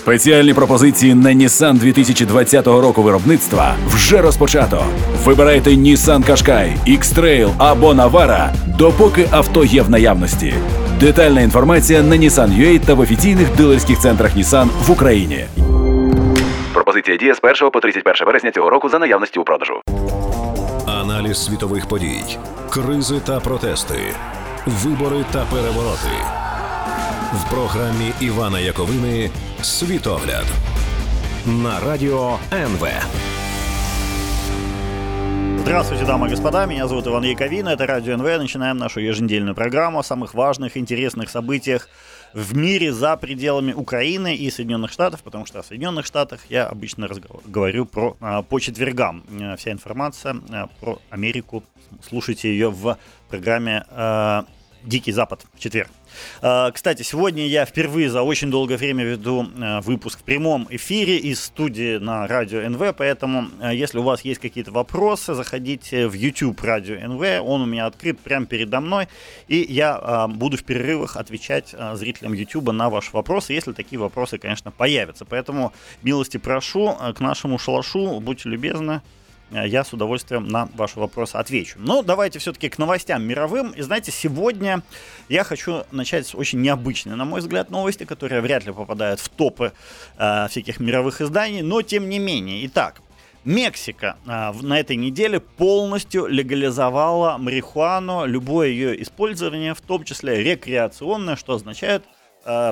Спеціальні пропозиції на Nissan 2020 року виробництва вже розпочато. Вибирайте Nissan Qashqai, X-Trail або Navara, допоки авто є в наявності. Детальна інформація на Nissan.ua та в офіційних дилерських центрах Nissan в Україні. Пропозиція діє з 1 по 31 вересня цього року за наявності у продажу. Аналіз світових подій, кризи та протести, вибори та перевороти. В програмі Івана Яковини «Світогляд» на радіо НВ. Здравствуйте, дамы и господа, меня зовут Иван Яковина, это Радио НВ, начинаем нашу еженедельную программу о самых важных, интересных событиях в мире за пределами Украины и Соединенных Штатов, потому что о Соединенных Штатах я обычно говорю по четвергам. Вся информация про Америку, слушайте ее в программе «Дикий Запад» в четверг. Кстати, сегодня я впервые за очень долгое время веду выпуск в прямом эфире из студии на Радио НВ, поэтому, если у вас есть какие-то вопросы, заходите в YouTube Радио НВ, он у меня открыт прямо передо мной, и я буду в перерывах отвечать зрителям YouTube на ваши вопросы, если такие вопросы, конечно, появятся. Поэтому милости прошу к нашему шалашу, будьте любезны. Я с удовольствием на ваши вопросы отвечу. Но давайте все-таки к новостям мировым. И знаете, сегодня я хочу начать с очень необычной, на мой взгляд, новости, которые вряд ли попадают в топы всяких мировых изданий, но тем не менее. Итак, Мексика на этой неделе полностью легализовала марихуану, любое ее использование, в том числе рекреационное, что означает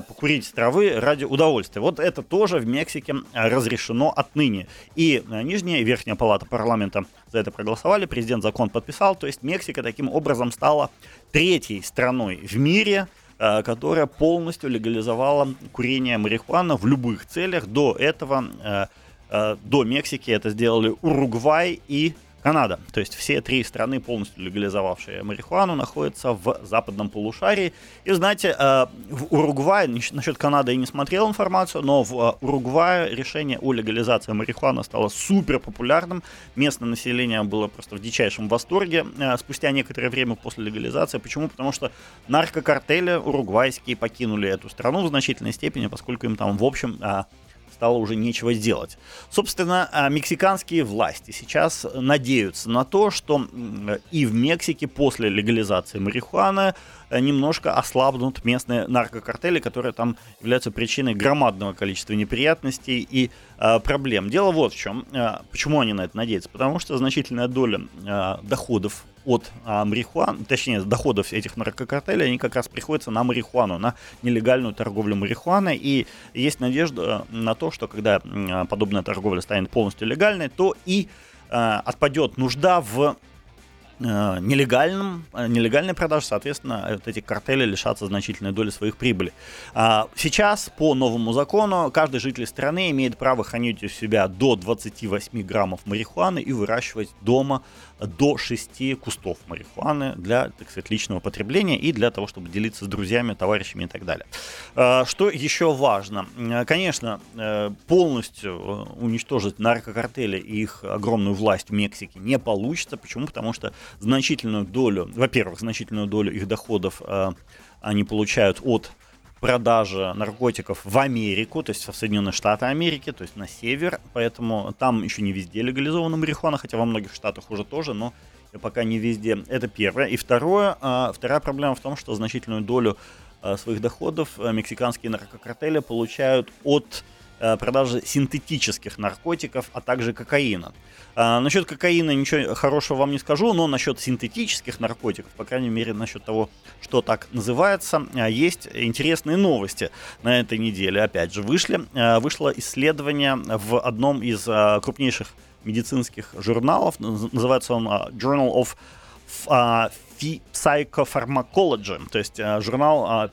покурить травы ради удовольствия. Вот это тоже в Мексике разрешено отныне. И нижняя и верхняя палата парламента за это проголосовали, президент закон подписал, то есть Мексика таким образом стала третьей страной в мире, которая полностью легализовала курение марихуаны в любых целях. До Мексики это сделали Уругвай и Канада. То есть все три страны, полностью легализовавшие марихуану, находятся в западном полушарии. И, знаете, в Уругвае, насчет Канады я не смотрел информацию, но в Уругвае решение о легализации марихуаны стало супер популярным. Местное население было просто в дичайшем восторге спустя некоторое время после легализации. Почему? Потому что наркокартели уругвайские покинули эту страну в значительной степени, поскольку им там, в общем, стало уже нечего делать. Собственно, мексиканские власти сейчас надеются на то, что и в Мексике после легализации марихуаны немножко ослабнут местные наркокартели, которые там являются причиной громадного количества неприятностей и проблем. Дело вот в чем. Почему они на это надеются? Потому что значительная доля доходов от марихуаны, точнее, доходов этих наркокартелей, они как раз приходятся на марихуану, на нелегальную торговлю марихуаной. И есть надежда на то, что когда подобная торговля станет полностью легальной, то и отпадет нужда в нелегальной продаже, соответственно, вот эти картели лишатся значительной доли своих прибыли. Сейчас по новому закону каждый житель страны имеет право хранить у себя до 28 граммов марихуаны и выращивать дома до 6 кустов марихуаны для, так сказать, личного потребления и для того, чтобы делиться с друзьями, товарищами и так далее. Что еще важно? Конечно, полностью уничтожить наркокартели и их огромную власть в Мексике не получится. Почему? Потому что значительную долю их доходов они получают от продажи наркотиков в Америку, то есть в Соединенные Штаты Америки, то есть на север, поэтому там еще не везде легализована марихуана, хотя во многих штатах уже тоже, но пока не везде. Это первое. И второе, вторая проблема в том, что значительную долю своих доходов мексиканские наркокартели получают от продажи синтетических наркотиков, а также кокаина. Насчет кокаина ничего хорошего вам не скажу, но насчет синтетических наркотиков, по крайней мере, насчет того, что так называется, есть интересные новости на этой неделе. Опять же, вышло исследование в одном из крупнейших медицинских журналов, называется он Journal of Psychopharmacology, то есть журнал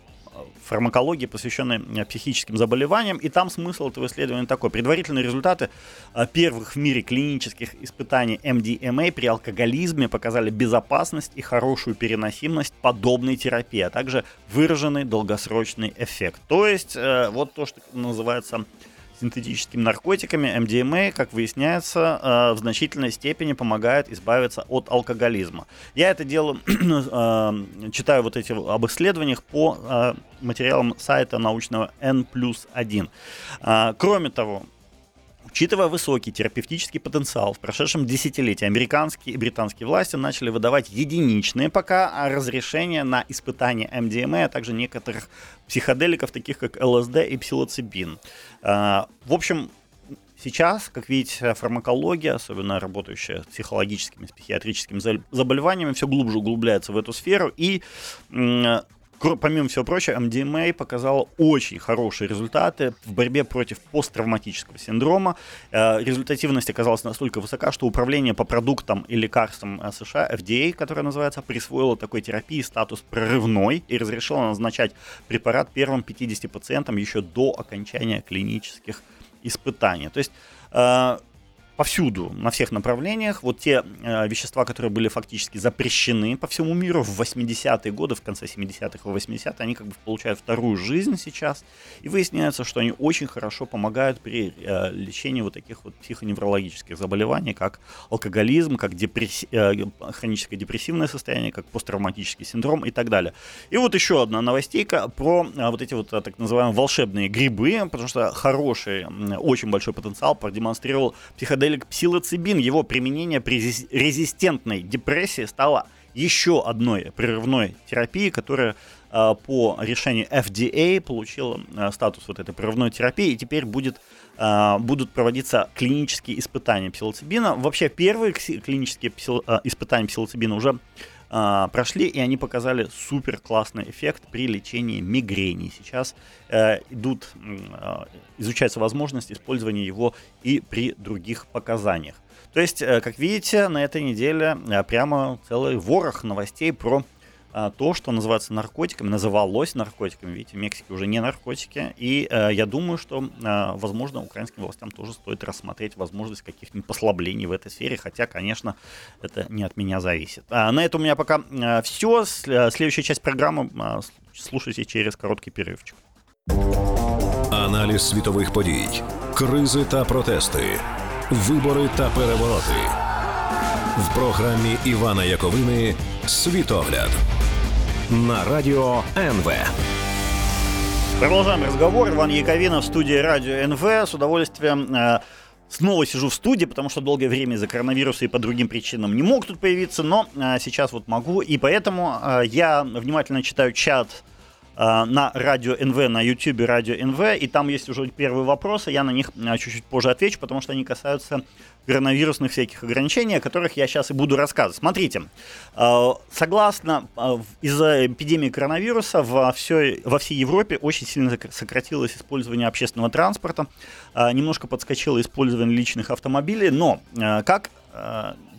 фармакологии, посвященной психическим заболеваниям. И там смысл этого исследования такой. Предварительные результаты первых в мире клинических испытаний MDMA при алкоголизме показали безопасность и хорошую переносимость подобной терапии, а также выраженный долгосрочный эффект. То есть вот то, что называется синтетическими наркотиками, MDMA, как выясняется, в значительной степени помогает избавиться от алкоголизма. Я это дело читаю вот эти об исследованиях по материалам сайта научного N+1. Кроме того, учитывая высокий терапевтический потенциал, в прошедшем десятилетии американские и британские власти начали выдавать единичные пока разрешения на испытания MDMA, а также некоторых психоделиков, таких как ЛСД и псилоцибин. В общем, сейчас, как видите, фармакология, особенно работающая с психологическими, с психиатрическими заболеваниями, все глубже углубляется в эту сферу, и помимо всего прочего, MDMA показала очень хорошие результаты в борьбе против посттравматического синдрома. Результативность оказалась настолько высока, что управление по продуктам и лекарствам США, FDA, которое называется, присвоило такой терапии статус прорывной и разрешило назначать препарат первым 50 пациентам еще до окончания клинических испытаний. То есть повсюду, на всех направлениях, вот те вещества, которые были фактически запрещены по всему миру в 80-е годы, в конце 70-х и 80-х, они как бы получают вторую жизнь сейчас, и выясняется, что они очень хорошо помогают при лечении вот таких вот психоневрологических заболеваний, как алкоголизм, как хроническое депрессивное состояние, как посттравматический синдром и так далее. И вот еще одна новостейка про вот эти вот так называемые волшебные грибы, потому что хороший, очень большой потенциал продемонстрировал психоделик псилоцибин. Его применение при резистентной депрессии стало еще одной прерывной терапией, которая по решению FDA получила статус вот этой прерывной терапии, и теперь будут проводиться клинические испытания псилоцибина. Вообще первые клинические испытания псилоцибина уже прошли, и они показали супер классный эффект при лечении мигрени. Сейчас изучается возможность использования его и при других показаниях. То есть, как видите, на этой неделе прямо целый ворох новостей про то, что называется наркотиками, называлось наркотиками. Видите, в Мексике уже не наркотики. И я думаю, что, возможно, украинским властям тоже стоит рассмотреть возможность каких-нибудь послаблений в этой сфере. Хотя, конечно, это не от меня зависит. На этом у меня пока все. Следующая часть программы слушайте через короткий перерывчик. Аналіз світових подій, кризи та протести, вибори та перевороти. В програмі Івана Яковини «Світогляд» на радіо НВ. Продолжаем разговор. Иван Яковина в студии радио НВ. С удовольствием снова сижу в студии, потому что долгое время из-за коронавируса и по другим причинам не мог тут появиться, но сейчас вот могу. И поэтому я внимательно читаю чат на радио НВ, на YouTube радио НВ, и там есть уже первые вопросы, я на них чуть-чуть позже отвечу, потому что они касаются коронавирусных всяких ограничений, о которых я сейчас и буду рассказывать. Смотрите, согласно из-за эпидемии коронавируса во всей Европе очень сильно сократилось использование общественного транспорта, немножко подскочило использование личных автомобилей, но как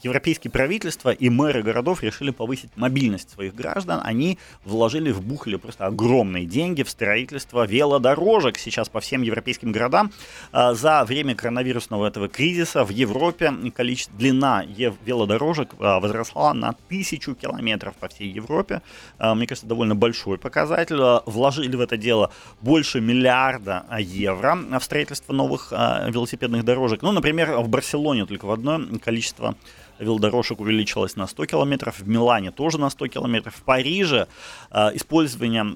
европейские правительства и мэры городов решили повысить мобильность своих граждан. Они вбухали просто огромные деньги в строительство велодорожек сейчас по всем европейским городам. За время коронавирусного этого кризиса в Европе длина велодорожек возросла на 1000 километров по всей Европе. Мне кажется, довольно большой показатель. Вложили в это дело больше $1 миллиард в строительство новых велосипедных дорожек. Ну, например, в Барселоне только в одном количество велодорожек увеличилось на 100 километров, в Милане тоже на 100 километров, в Париже использование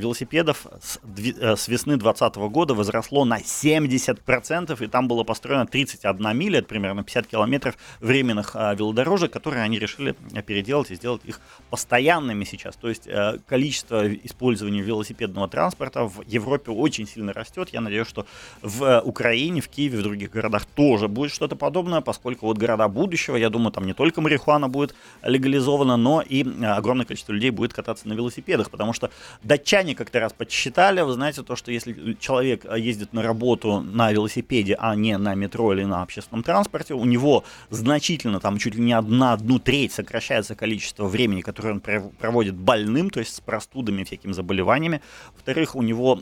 велосипедов с весны 2020 года возросло на 70%, и там было построено 31 миля, это примерно 50 километров временных велодорожек, которые они решили переделать и сделать их постоянными сейчас. То есть количество использования велосипедного транспорта в Европе очень сильно растет. Я надеюсь, что в Украине, в Киеве, в других городах тоже будет что-то подобное, поскольку вот города будущего, я думаю, там не только марихуана будет легализована, но и огромное количество людей будет кататься на велосипедах, потому что датчане как-то раз подсчитали, вы знаете, то, что если человек ездит на работу на велосипеде, а не на метро или на общественном транспорте, у него значительно, там чуть ли не на 1/3 сокращается количество времени, которое он проводит больным, то есть с простудами, всякими заболеваниями. Во-вторых, у него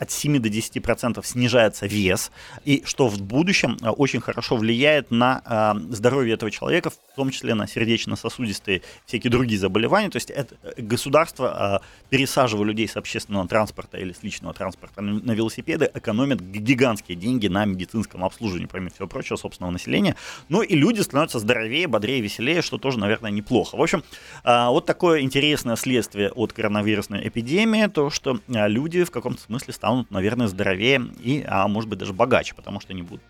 от 7 до 10% снижается вес, и что в будущем очень хорошо влияет на на здоровье этого человека, в том числе на сердечно-сосудистые всякие другие заболевания. То есть это государство, пересаживая людей с общественного транспорта или с личного транспорта на велосипеды, экономит гигантские деньги на медицинском обслуживании, помимо всего прочего, собственного населения. Ну и люди становятся здоровее, бодрее, веселее, что тоже, наверное, неплохо. В общем, вот такое интересное следствие от коронавирусной эпидемии, то, что люди в каком-то смысле станут, наверное, здоровее и, может быть, даже богаче, потому что не будут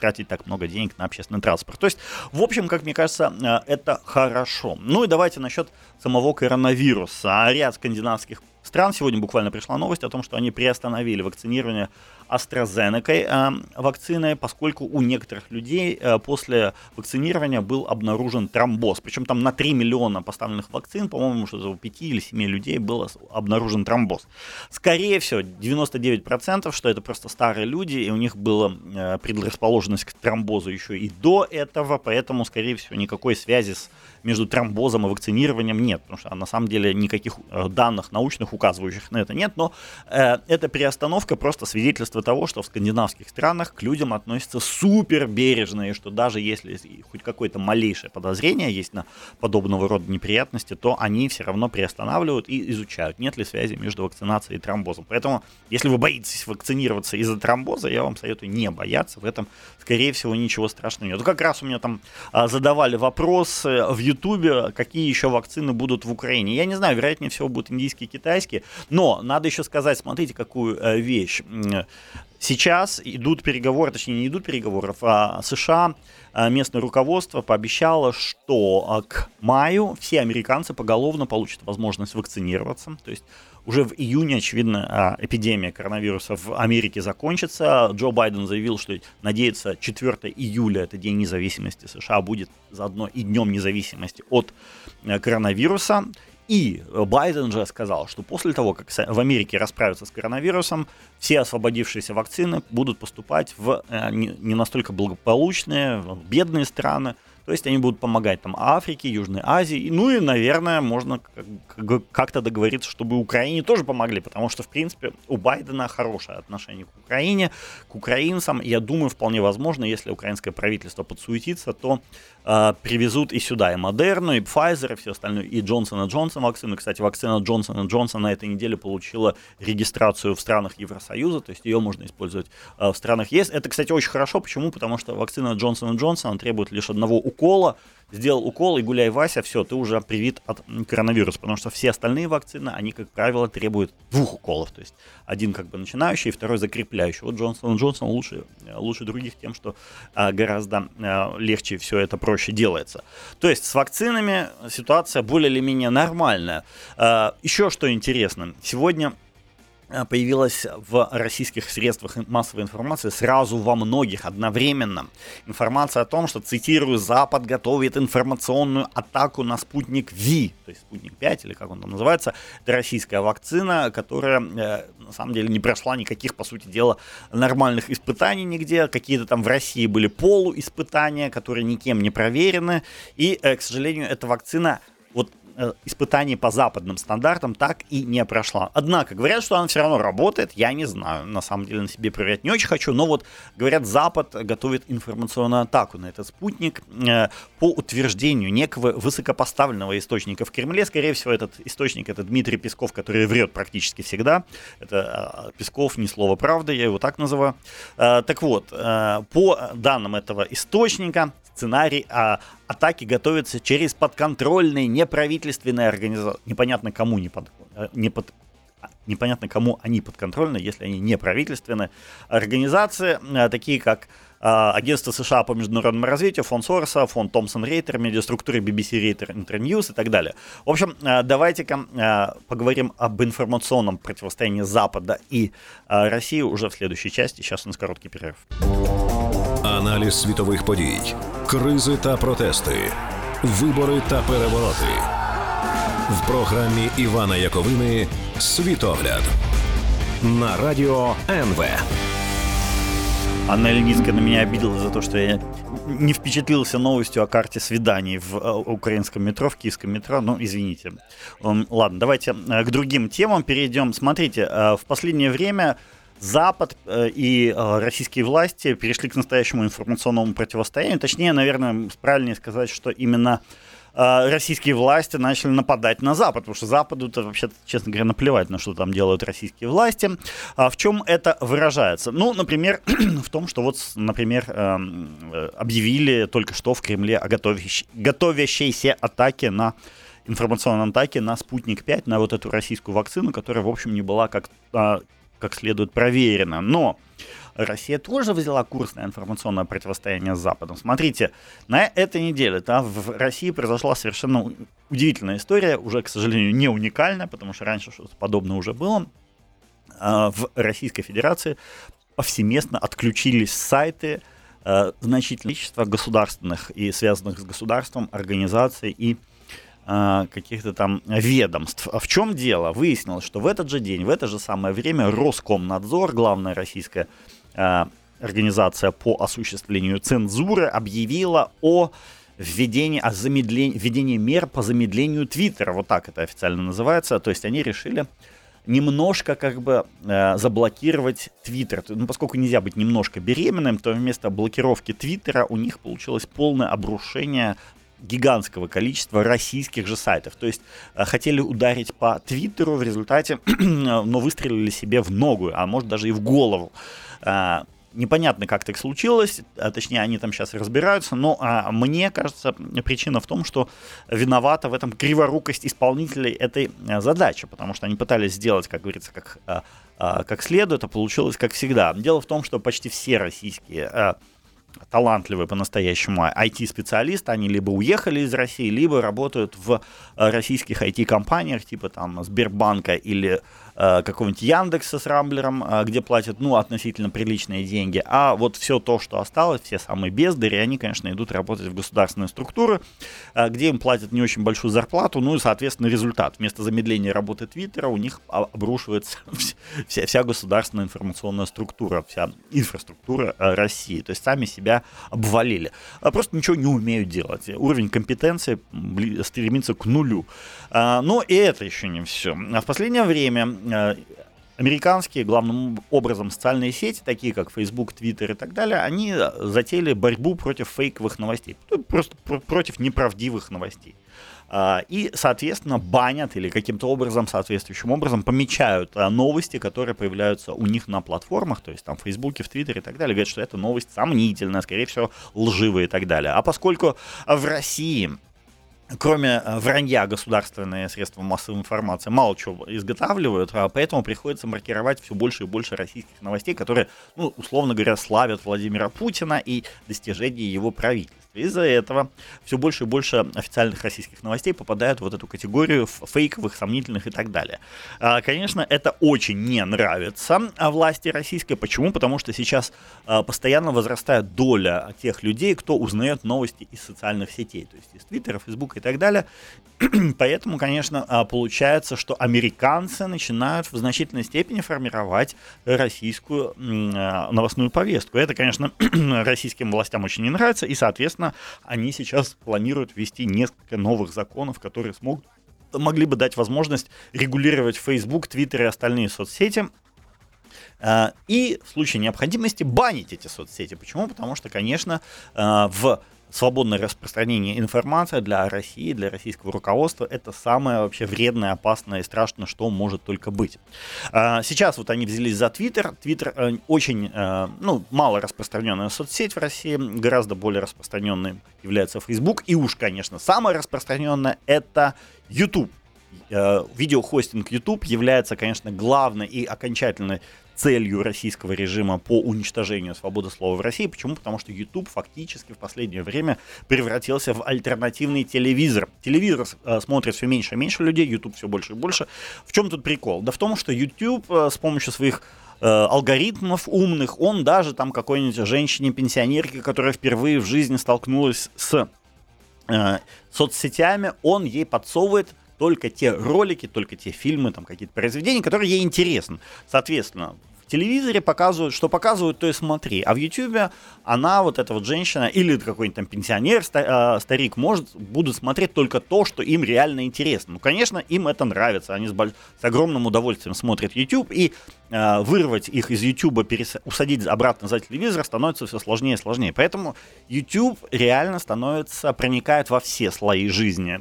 тратить так много денег на общественный транспорт. То есть, в общем, как мне кажется, это хорошо. Ну и давайте насчет самого коронавируса. Ряд скандинавских стран, сегодня буквально пришла новость о том, что они приостановили вакцинирование AstraZeneca вакциной, поскольку у некоторых людей после вакцинирования был обнаружен тромбоз. Причем там на 3 миллиона поставленных вакцин, по-моему, что-то у 5 или 7 людей был обнаружен тромбоз. Скорее всего, 99%, что это просто старые люди, и у них была предрасположенность к тромбозу еще и до этого, поэтому, скорее всего, никакой связи между тромбозом и вакцинированием нет, потому что на самом деле никаких данных научных, указывающих на это, нет, но эта приостановка просто свидетельство того, что в скандинавских странах к людям относятся супер бережно, и что даже если хоть какое-то малейшее подозрение есть на подобного рода неприятности, то они все равно приостанавливают и изучают, нет ли связи между вакцинацией и тромбозом. Поэтому, если вы боитесь вакцинироваться из-за тромбоза, я вам советую не бояться, в этом, скорее всего, ничего страшного нет. Как раз у меня там задавали вопрос в Ютубе, какие еще вакцины будут в Украине. Я не знаю, вероятнее всего будут индийские, китайские, но надо еще сказать, смотрите, какую вещь. Сейчас идут переговоры, точнее не идут переговоров, а США, местное руководство пообещало, что к маю все американцы поголовно получат возможность вакцинироваться, то есть уже в июне, очевидно, эпидемия коронавируса в Америке закончится. Джо Байден заявил, что надеется 4 июля, это День независимости США, будет заодно и Днем независимости от коронавируса. И Байден же сказал, что после того, как в Америке расправятся с коронавирусом, все освободившиеся вакцины будут поступать в не настолько благополучные, бедные страны. То есть они будут помогать там Африке, Южной Азии. Ну и, наверное, можно как-то договориться, чтобы Украине тоже помогли. Потому что, в принципе, у Байдена хорошее отношение к Украине, к украинцам. Я думаю, вполне возможно, если украинское правительство подсуетится, то привезут и сюда и Модерну, и Pfizer, и все остальное, и Johnson & Johnson вакцину. Кстати, вакцина Johnson & Johnson на этой неделе получила регистрацию в странах Евросоюза. То есть ее можно использовать в странах ЕС. Это, кстати, очень хорошо. Почему? Потому что вакцина Johnson & Johnson требует лишь одного укола, сделал укол и гуляй, Вася, все, ты уже привит от коронавируса, потому что все остальные вакцины, они, как правило, требуют 2 уколов, то есть один как бы начинающий, второй закрепляющий. Вот Johnson & Johnson лучше других тем, что гораздо легче все это, проще делается. То есть с вакцинами ситуация более или менее нормальная. Еще что интересно, сегодня появилась в российских средствах массовой информации сразу во многих одновременно информация о том, что, цитирую, Запад готовит информационную атаку на спутник V, то есть спутник 5 или как он там называется, это российская вакцина, которая на самом деле не прошла никаких, по сути дела, нормальных испытаний нигде, какие-то там в России были полуиспытания, которые никем не проверены, и, к сожалению, эта вакцина вот испытаний по западным стандартам так и не прошла. Однако, говорят, что она все равно работает, я не знаю, на самом деле на себе проверять не очень хочу, но вот, говорят, Запад готовит информационную атаку на этот спутник по утверждению некого высокопоставленного источника в Кремле. Скорее всего, этот источник — это Дмитрий Песков, который врет практически всегда. Это Песков, ни слова правды, я его так называю. Так вот, по данным этого источника, сценарий атаки готовится через подконтрольные неправительственные организации. Непонятно, кому они подконтрольны, если они неправительственные организации, такие как Агентство США по международному развитию, фонд Сороса, фонд Томпсон Рейтер, медиаструктуры BBC Рейтер Интерньюз и так далее. В общем, давайте-ка поговорим об информационном противостоянии Запада и России уже в следующей части. Сейчас у нас короткий перерыв. Аналіз світових подій, кризи та протести, вибори та перевороти. В програмі Івана Яковини «Світогляд» на радіо НВ. Анна Ильницкая на меня обиделась за то, что я не впечатлился новостью о карте свиданий в украинском метро, в киевском метро. Ну, извините. Ладно, давайте к другим темам перейдем. Смотрите, в последнее время Запад и российские власти перешли к настоящему информационному противостоянию. Точнее, наверное, правильнее сказать, что именно российские власти начали нападать на Запад, потому что Западу-то, вообще-то, честно говоря, наплевать на что там делают российские власти. В чем это выражается? Ну, например, в том, что вот, например, объявили только что в Кремле о готовящейся атаке на информационной атаке на «Спутник-5», на вот эту российскую вакцину, которая, в общем, не была как следует проверена. Но Россия тоже взяла курс на информационное противостояние с Западом. Смотрите, на этой неделе в России произошла совершенно удивительная история, уже, к сожалению, не уникальная, потому что раньше что-то подобное уже было. В Российской Федерации повсеместно отключились сайты значительного количества государственных и связанных с государством организаций и каких-то там ведомств. В чем дело? Выяснилось, что в этот же день, в это же самое время Роскомнадзор, главная российская организация по осуществлению цензуры, объявила о введении мер по замедлению Твиттера. Вот так это официально называется. То есть они решили немножко заблокировать Твиттер. Ну, поскольку нельзя быть немножко беременным, то вместо блокировки Твиттера у них получилось полное обрушение гигантского количества российских же сайтов. То есть хотели ударить по Твиттеру в результате, но выстрелили себе в ногу, а может даже и в голову. Непонятно, как так случилось, точнее, они там сейчас разбираются, но мне кажется, причина в том, что виновата в этом криворукость исполнителей этой задачи, потому что они пытались сделать, как говорится, как следует, а получилось как всегда. Дело в том, что почти все российские талантливые по-настоящему IT-специалисты, они либо уехали из России, либо работают в российских IT-компаниях, типа там Сбербанка или какого-нибудь Яндекса с Рамблером, где платят, относительно приличные деньги. А вот все то, что осталось, все самые бездари, они, конечно, идут работать в государственные структуры, где им платят не очень большую зарплату, и, соответственно, результат. Вместо замедления работы Твиттера у них обрушивается вся государственная информационная структура, вся инфраструктура России. То есть сами себя обвалили. Просто ничего не умеют делать. Уровень компетенции стремится к нулю. Но и это еще не все. В последнее время американские, главным образом, социальные сети, такие как Facebook, Twitter и так далее, они затеяли борьбу против фейковых новостей. Просто против неправдивых новостей. И, соответственно, банят или каким-то образом, соответствующим образом помечают новости, которые появляются у них на платформах, то есть там в Фейсбуке, в Твиттере и так далее, говорят, что эта новость сомнительная, скорее всего, лживая и так далее. А поскольку в России, кроме вранья, государственные средства массовой информации мало чего изготавливают, поэтому приходится маркировать все больше и больше российских новостей, которые, условно говоря, славят Владимира Путина и достижения его правительства. Из-за этого все больше и больше официальных российских новостей попадают в вот эту категорию фейковых, сомнительных и так далее. Конечно, это очень не нравится власти российской. Почему? Потому что сейчас постоянно возрастает доля тех людей, кто узнает новости из социальных сетей, то есть из Твиттера, Фейсбука и так далее. Поэтому, конечно, получается, что американцы начинают в значительной степени формировать российскую новостную повестку. Это, конечно, российским властям очень не нравится, и, соответственно, они сейчас планируют ввести несколько новых законов, которые могли бы дать возможность регулировать Facebook, Twitter и остальные соцсети. И в случае необходимости банить эти соцсети. Почему? Потому что, конечно, в свободное распространение информации для России, для российского руководства — это самое вообще вредное, опасное и страшное, что может только быть. Сейчас вот они взялись за Твиттер. Твиттер очень мало распространенная соцсеть в России, гораздо более распространенной является Facebook. И уж, конечно, самое распространенное — это YouTube. Видеохостинг YouTube является, конечно, главной и окончательной целью российского режима по уничтожению свободы слова в России. Почему? Потому что YouTube фактически в последнее время превратился в альтернативный телевизор. Телевизор смотрит все меньше и меньше людей, YouTube все больше и больше. В чем тут прикол? Да в том, что YouTube с помощью своих алгоритмов умных, он даже там какой-нибудь женщине-пенсионерке, которая впервые в жизни столкнулась с соцсетями, он ей подсовывает только те ролики, только те фильмы, там какие-то произведения, которые ей интересны. Соответственно, В телевизоре показывают, что показывают, то и смотри. А в Ютьюбе она, вот эта вот женщина, или какой-нибудь там пенсионер, старик, будут смотреть только то, что им реально интересно. Ну, конечно, им это нравится. Они с огромным удовольствием смотрят YouTube, и вырвать их из YouTube, усадить обратно за телевизор становится все сложнее и сложнее. Поэтому YouTube реально проникает во все слои жизни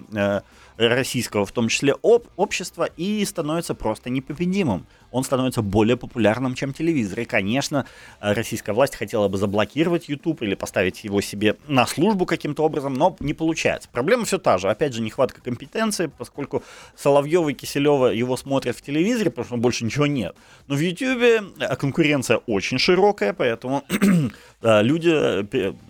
российского, в том числе общества, и становится просто непобедимым. Он становится более популярным, чем телевизор. И, конечно, российская власть хотела бы заблокировать YouTube или поставить его себе на службу каким-то образом, но не получается. Проблема все та же. Опять же, нехватка компетенции, поскольку Соловьева и Киселева его смотрят в телевизоре, потому что больше ничего нет. Но в YouTube конкуренция очень широкая, поэтому люди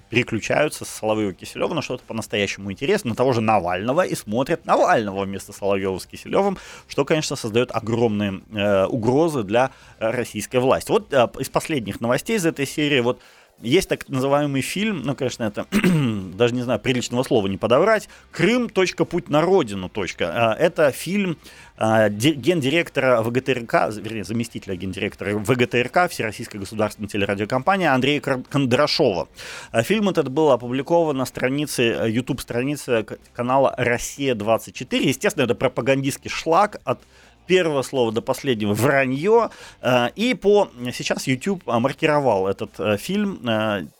переключаются с Соловьева и Киселева на что-то по-настоящему интересное, на того же Навального, и смотрят Навального вместо Соловьева с Киселевым, что, конечно, создает огромные угрозы для российской власти. Вот из последних новостей из этой серии вот есть так называемый фильм, ну, конечно, это даже не знаю, приличного слова не подобрать, «Крым. Путь на родину. Это фильм гендиректора ВГТРК, вернее, заместителя гендиректора ВГТРК, Всероссийской государственной телерадиокомпании Андрея Кондрашова. Фильм этот был опубликован на странице, YouTube-странице канала «Россия-24». Естественно, это пропагандистский шлак от первого слова до последнего вранье. И сейчас YouTube маркировал этот фильм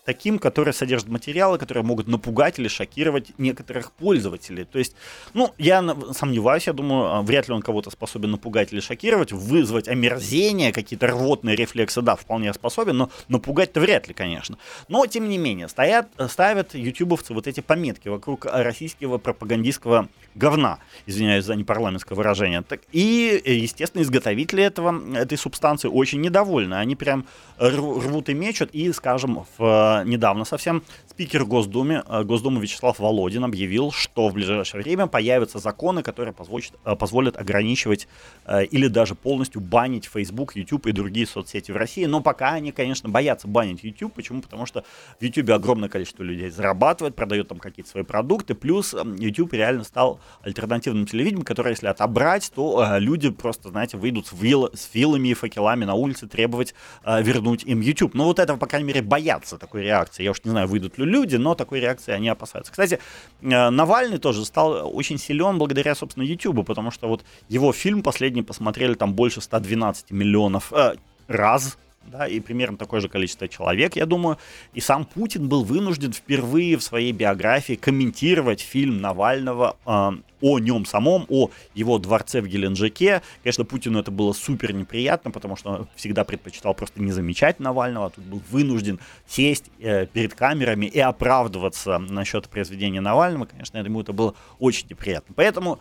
таким, который содержит материалы, которые могут напугать или шокировать некоторых пользователей. То есть, я сомневаюсь, я думаю, вряд ли он кого-то способен напугать или шокировать, вызвать омерзение, какие-то рвотные рефлексы, да, вполне способен, но напугать-то вряд ли, конечно. Но, тем не менее, ставят ютубовцы вот эти пометки вокруг российского пропагандистского говна, извиняюсь за непарламентское выражение. И, естественно, изготовители этой субстанции очень недовольны. Они прям рвут и мечут, и, скажем, недавно совсем спикер Госдумы Вячеслав Володин объявил, что в ближайшее время появятся законы, которые позволят ограничивать или даже полностью банить Facebook, YouTube и другие соцсети в России. Но пока они, конечно, боятся банить YouTube. Почему? Потому что в YouTube огромное количество людей зарабатывает, продает там какие-то свои продукты. Плюс YouTube реально стал альтернативным телевидением, которое, если отобрать, то люди просто, знаете, выйдут с вилами и факелами на улице требовать вернуть им YouTube. Но вот этого, по крайней мере, боятся такой реакции. Я уж не знаю, выйдут ли люди, но такой реакции они опасаются. Кстати, Навальный тоже стал очень силен благодаря, собственно, YouTube, потому что вот его фильм последний посмотрели там больше 112 миллионов раз, да, и примерно такое же количество человек, я думаю. И сам Путин был вынужден впервые в своей биографии комментировать фильм Навального о нем самом, о его дворце в Геленджике. Конечно, Путину это было супер неприятно, потому что он всегда предпочитал просто не замечать Навального, а тут был вынужден сесть перед камерами и оправдываться насчет произведения Навального. Конечно, ему это было очень неприятно. Поэтому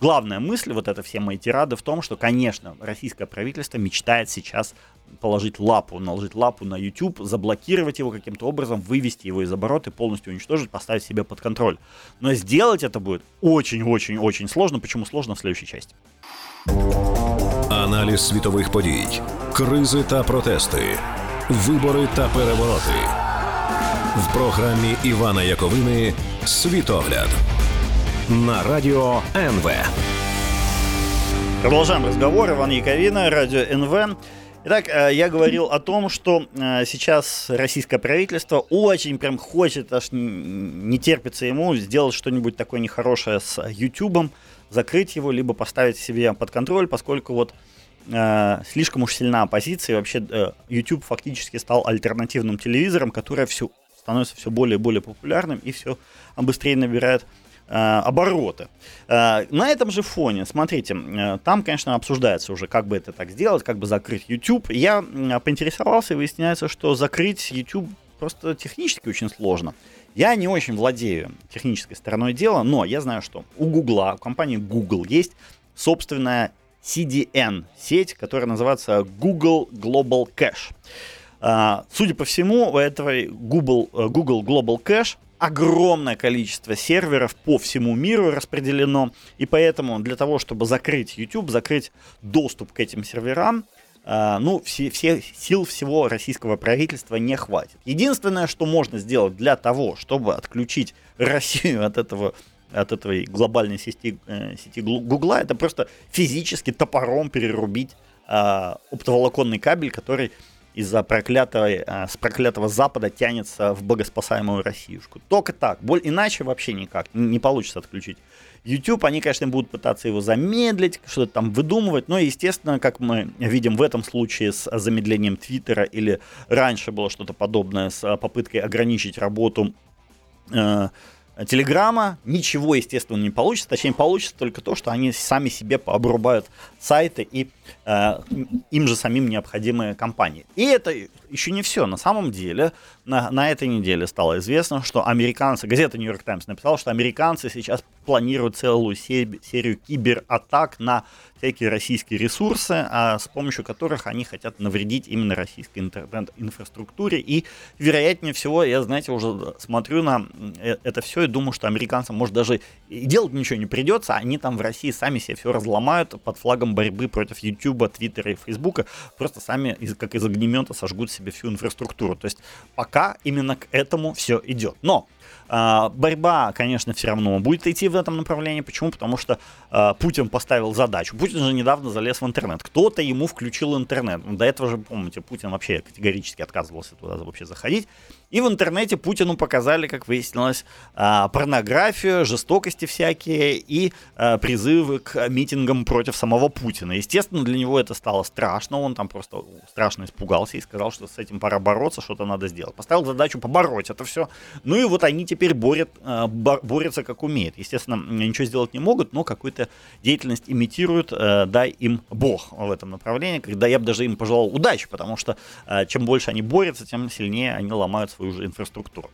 главная мысль, вот это все мои тирады, в том, что, конечно, российское правительство мечтает сейчас наложить лапу на YouTube, заблокировать его каким-то образом, вывести его из оборота и полностью уничтожить, поставить себя под контроль. Но сделать это будет очень-очень-очень сложно. Почему сложно? В следующей части. Аналіз світових подій, кризи та протести, вибори та перевороти. В програмі Івана Яковини «Світогляд» на радіо НВ. Продолжаем разговор. Иван Яковина, радио НВ. Итак, я говорил о том, что сейчас российское правительство очень прям хочет, аж не терпится ему сделать что-нибудь такое нехорошее с Ютубом, закрыть его, либо поставить себе под контроль, поскольку вот слишком уж сильна оппозиция, и вообще YouTube фактически стал альтернативным телевизором, который становится все более и более популярным и все быстрее набирает обороты. На этом же фоне, смотрите, там, конечно, обсуждается уже, как бы это так сделать, как бы закрыть YouTube. Я поинтересовался, и выясняется, что закрыть YouTube просто технически очень сложно. Я не очень владею технической стороной дела, но я знаю, что у компании Google есть собственная CDN-сеть, которая называется Google Global Cache. Судя по всему, у этого Google Global Cache огромное количество серверов по всему миру распределено, и поэтому для того, чтобы закрыть YouTube, закрыть доступ к этим серверам, сил всего российского правительства не хватит. Единственное, что можно сделать для того, чтобы отключить Россию от этой глобальной сети Гугла, это просто физически топором перерубить оптоволоконный кабель, который из-за проклятого Запада тянется в богоспасаемую Россиюшку. Только так. Иначе вообще никак. Не получится отключить YouTube. Они, конечно, будут пытаться его замедлить, что-то там выдумывать. Но, естественно, как мы видим в этом случае с замедлением Твиттера, или раньше было что-то подобное с попыткой ограничить работу Телеграма, ничего, естественно, не получится. Точнее, получится только то, что они сами себе обрубают сайты и им же самим необходимые компании. И это еще не все. На самом деле, на этой неделе стало известно, что американцы, газета New York Times написала, что американцы сейчас планируют целую серию кибератак на всякие российские ресурсы, с помощью которых они хотят навредить именно российской интернет-инфраструктуре. И, вероятнее всего, я, знаете, уже смотрю на это все и думаю, что американцам, может, даже и делать ничего не придется, они там в России сами себе все разломают под флагом борьбы против Ютуба, Твиттера и Фейсбука, просто сами, как из огнемета, сожгут себе всю инфраструктуру. То есть пока именно к этому все идет. Но борьба, конечно, все равно будет идти в этом направлении. Почему? Потому что Путин поставил задачу. Путин же недавно залез в интернет. Кто-то ему включил интернет. До этого же, помните, Путин вообще категорически отказывался туда вообще заходить. И в интернете Путину показали, как выяснилось, порнографию, жестокости всякие и призывы к митингам против самого Путина. Естественно, для него это стало страшно. Он там просто страшно испугался и сказал, что с этим пора бороться, что-то надо сделать. Поставил задачу побороть это все. Ну и вот они теперь борются как умеют. Естественно, ничего сделать не могут, но какую-то деятельность имитируют. Дай им Бог в этом направлении. Когда я бы даже им пожелал удачи, потому что чем больше они борются, тем сильнее они ломают свою же инфраструктуру.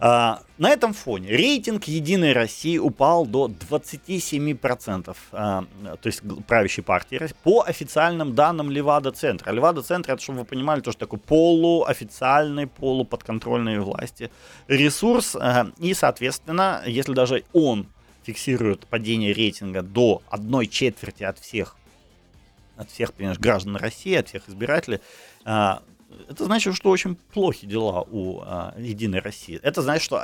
На этом фоне рейтинг «Единой России» упал до 27%, то есть правящей партии, по официальным данным Левада-центра. Левада-центр — это, чтобы вы понимали, тоже такой полуофициальный, полуподконтрольный власти ресурс, и, соответственно, если даже он фиксирует падение рейтинга до 1/4 от всех, понимаешь, граждан России, от всех избирателей, это значит, что очень плохи дела у «Единой России». Это значит, что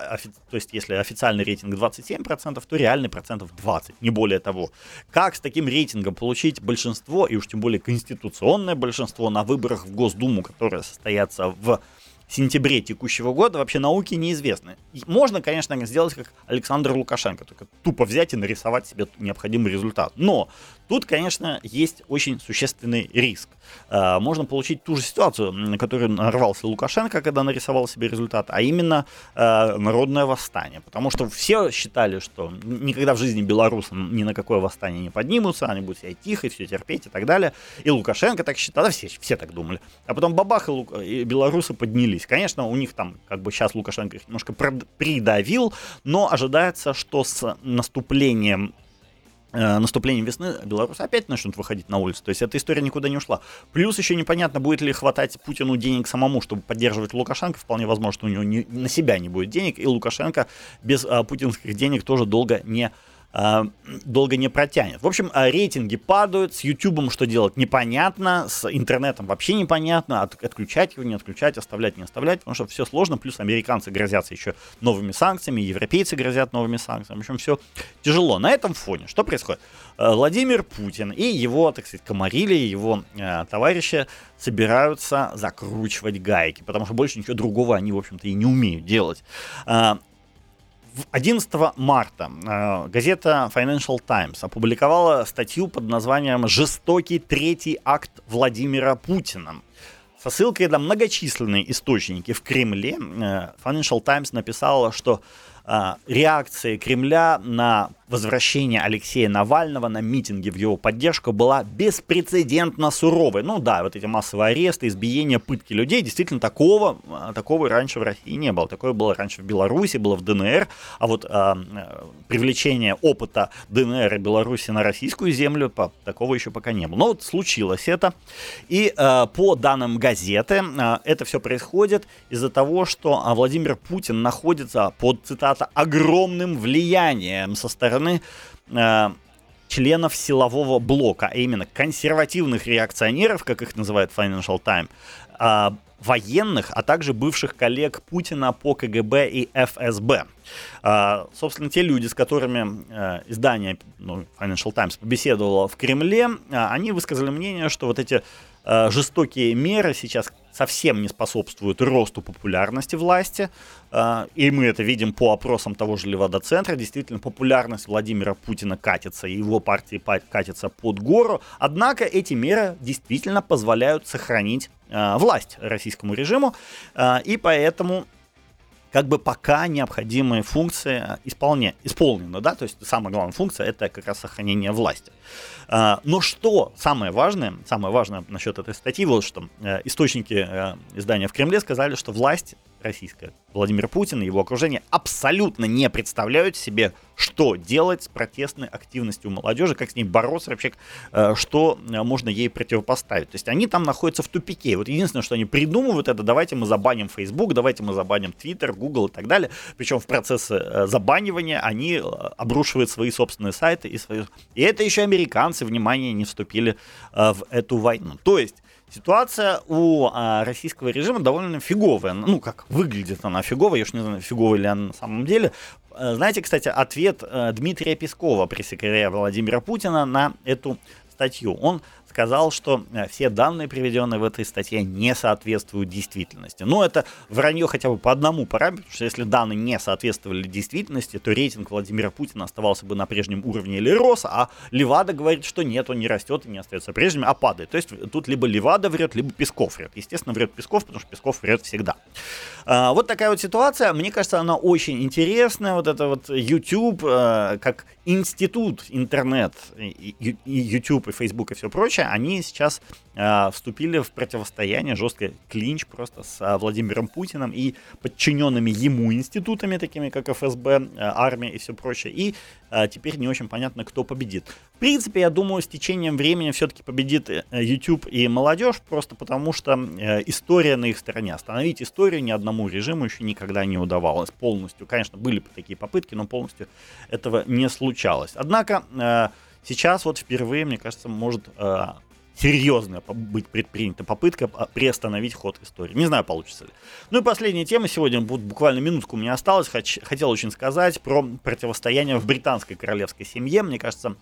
то есть, если официальный рейтинг 27%, то реальный процентов 20%, не более того. Как с таким рейтингом получить большинство, и уж тем более конституционное большинство, на выборах в Госдуму, которые состоятся в сентябре текущего года, вообще науке неизвестны. Можно, конечно, сделать как Александр Лукашенко, только тупо взять и нарисовать себе необходимый результат. Но тут, конечно, есть очень существенный риск. Можно получить ту же ситуацию, на которую нарвался Лукашенко, когда нарисовал себе результат, а именно народное восстание. Потому что все считали, что никогда в жизни белорусы ни на какое восстание не поднимутся, они будут себя тихо, все терпеть и так далее. И Лукашенко так считал, да, все так думали. А потом бабах, и белорусы поднялись. Конечно, у них там, как бы сейчас Лукашенко их немножко придавил, но ожидается, что с наступлением весны белорусы опять начнут выходить на улицу. То есть эта история никуда не ушла. Плюс еще непонятно, будет ли хватать Путину денег самому, чтобы поддерживать Лукашенко. Вполне возможно, что у него на себя не будет денег, и Лукашенко без путинских денег тоже долго не протянет. В общем, рейтинги падают, с Ютубом что делать непонятно, с интернетом вообще непонятно, отключать его, не отключать, оставлять, не оставлять, потому что все сложно, плюс американцы грозятся еще новыми санкциями, европейцы грозят новыми санкциями, в общем, все тяжело. На этом фоне что происходит? Владимир Путин и его, так сказать, комарили, его товарищи собираются закручивать гайки, потому что больше ничего другого они, в общем-то, и не умеют делать. 11 марта газета Financial Times опубликовала статью под названием «Жестокий третий акт Владимира Путина». Со ссылкой на многочисленные источники в Кремле Financial Times написала, что реакция Кремля на возвращение Алексея Навального на митинги в его поддержку была беспрецедентно суровой. Ну да, вот эти массовые аресты, избиения, пытки людей, действительно такого раньше в России не было. Такое было раньше в Беларуси, было в ДНР, а вот привлечение опыта ДНР и Беларуси на российскую землю такого еще пока не было. Но вот случилось это, и по данным газеты это все происходит из-за того, что Владимир Путин находится под, цитата, огромным влиянием со стороны членов силового блока, а именно консервативных реакционеров, как их называет Financial Times, военных, а также бывших коллег Путина по КГБ и ФСБ. Собственно, те люди, с которыми издание Financial Times побеседовало в Кремле, они высказали мнение, что вот эти жестокие меры сейчас совсем не способствуют росту популярности власти. И мы это видим по опросам того же Левада-центра. Действительно, популярность Владимира Путина катится, и его партии катится под гору. Однако эти меры действительно позволяют сохранить власть российскому режиму. И поэтому как бы пока необходимые функции исполнены, да, то есть самая главная функция — это как раз сохранение власти. Но что самое важное насчет этой статьи, вот что источники издания в Кремле сказали, что власть российская, Владимир Путин и его окружение абсолютно не представляют себе, что делать с протестной активностью молодежи, как с ней бороться, вообще, что можно ей противопоставить. То есть они там находятся в тупике. Вот единственное, что они придумывают, это давайте мы забаним Facebook, давайте мы забаним Twitter, Google и так далее. Причем в процессе забанивания они обрушивают свои собственные сайты. И это еще американцы, внимание, не вступили в эту войну. То есть ситуация у российского режима довольно фиговая. Ну, как выглядит она фиговая, я уж не знаю, фиговая ли она на самом деле. Знаете, кстати, ответ Дмитрия Пескова, пресс-секретаря Владимира Путина, на эту статью. Он сказал, что все данные, приведенные в этой статье, не соответствуют действительности. Но это вранье хотя бы по одному параметру, потому что если данные не соответствовали действительности, то рейтинг Владимира Путина оставался бы на прежнем уровне или рос, а Левада говорит, что нет, он не растет и не остается прежним, а падает. То есть тут либо Левада врет, либо Песков врет. Естественно, врет Песков, потому что Песков врет всегда. Вот такая вот ситуация. Мне кажется, она очень интересная. Вот это вот YouTube, как институт, интернет, и YouTube, и Facebook, и все прочее, они сейчас вступили в противостояние, жесткий клинч просто с Владимиром Путиным и подчиненными ему институтами, такими как ФСБ, армия и все прочее. И теперь не очень понятно, кто победит. В принципе, я думаю, с течением времени все-таки победит YouTube и молодежь, просто потому что история на их стороне. Остановить историю ни одному режиму еще никогда не удавалось полностью. Конечно, были такие попытки, но полностью этого не случалось. Однако сейчас вот впервые, мне кажется, может серьезно быть предпринята попытка приостановить ход истории. Не знаю, получится ли. Ну и последняя тема сегодня, буквально минутку у меня осталось, хотел очень сказать про противостояние в британской королевской семье. Мне кажется,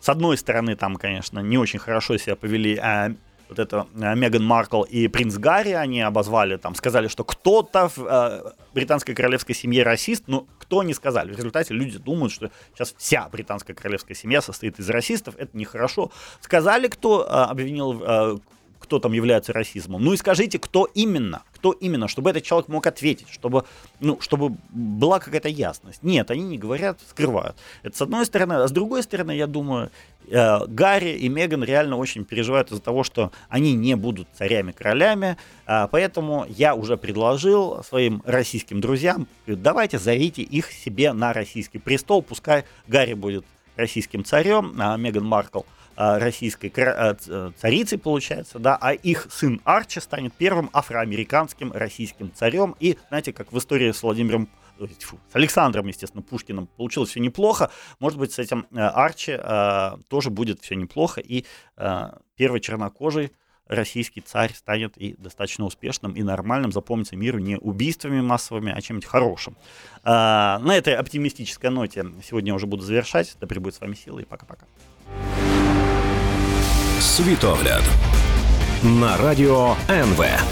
с одной стороны, там, конечно, не очень хорошо себя повели вот это Меган Маркл и принц Гарри, они обозвали, там, сказали, что кто-то в британской королевской семье расист, но кто не сказали. В результате люди думают, что сейчас вся британская королевская семья состоит из расистов, это нехорошо. Сказали, кто обвинил, кто там является расизмом, ну и скажите, кто именно, чтобы этот человек мог ответить, чтобы была какая-то ясность. Нет, они не говорят, скрывают. Это с одной стороны. А с другой стороны, я думаю, Гарри и Меган реально очень переживают из-за того, что они не будут царями-королями, поэтому я уже предложил своим российским друзьям, давайте зовите их себе на российский престол, пускай Гарри будет российским царем, а Меган Маркл российской царицей, получается, да, а их сын Арчи станет первым афроамериканским российским царем. И, знаете, как в истории с Александром, естественно, Пушкиным получилось все неплохо, может быть, с этим Арчи тоже будет все неплохо, и первый чернокожий российский царь станет и достаточно успешным, и нормальным, запомнится миру не убийствами массовыми, а чем-нибудь хорошим. На этой оптимистической ноте сегодня я уже буду завершать. Да пребудет с вами сила, и пока-пока. Світогляд на радіо НВ.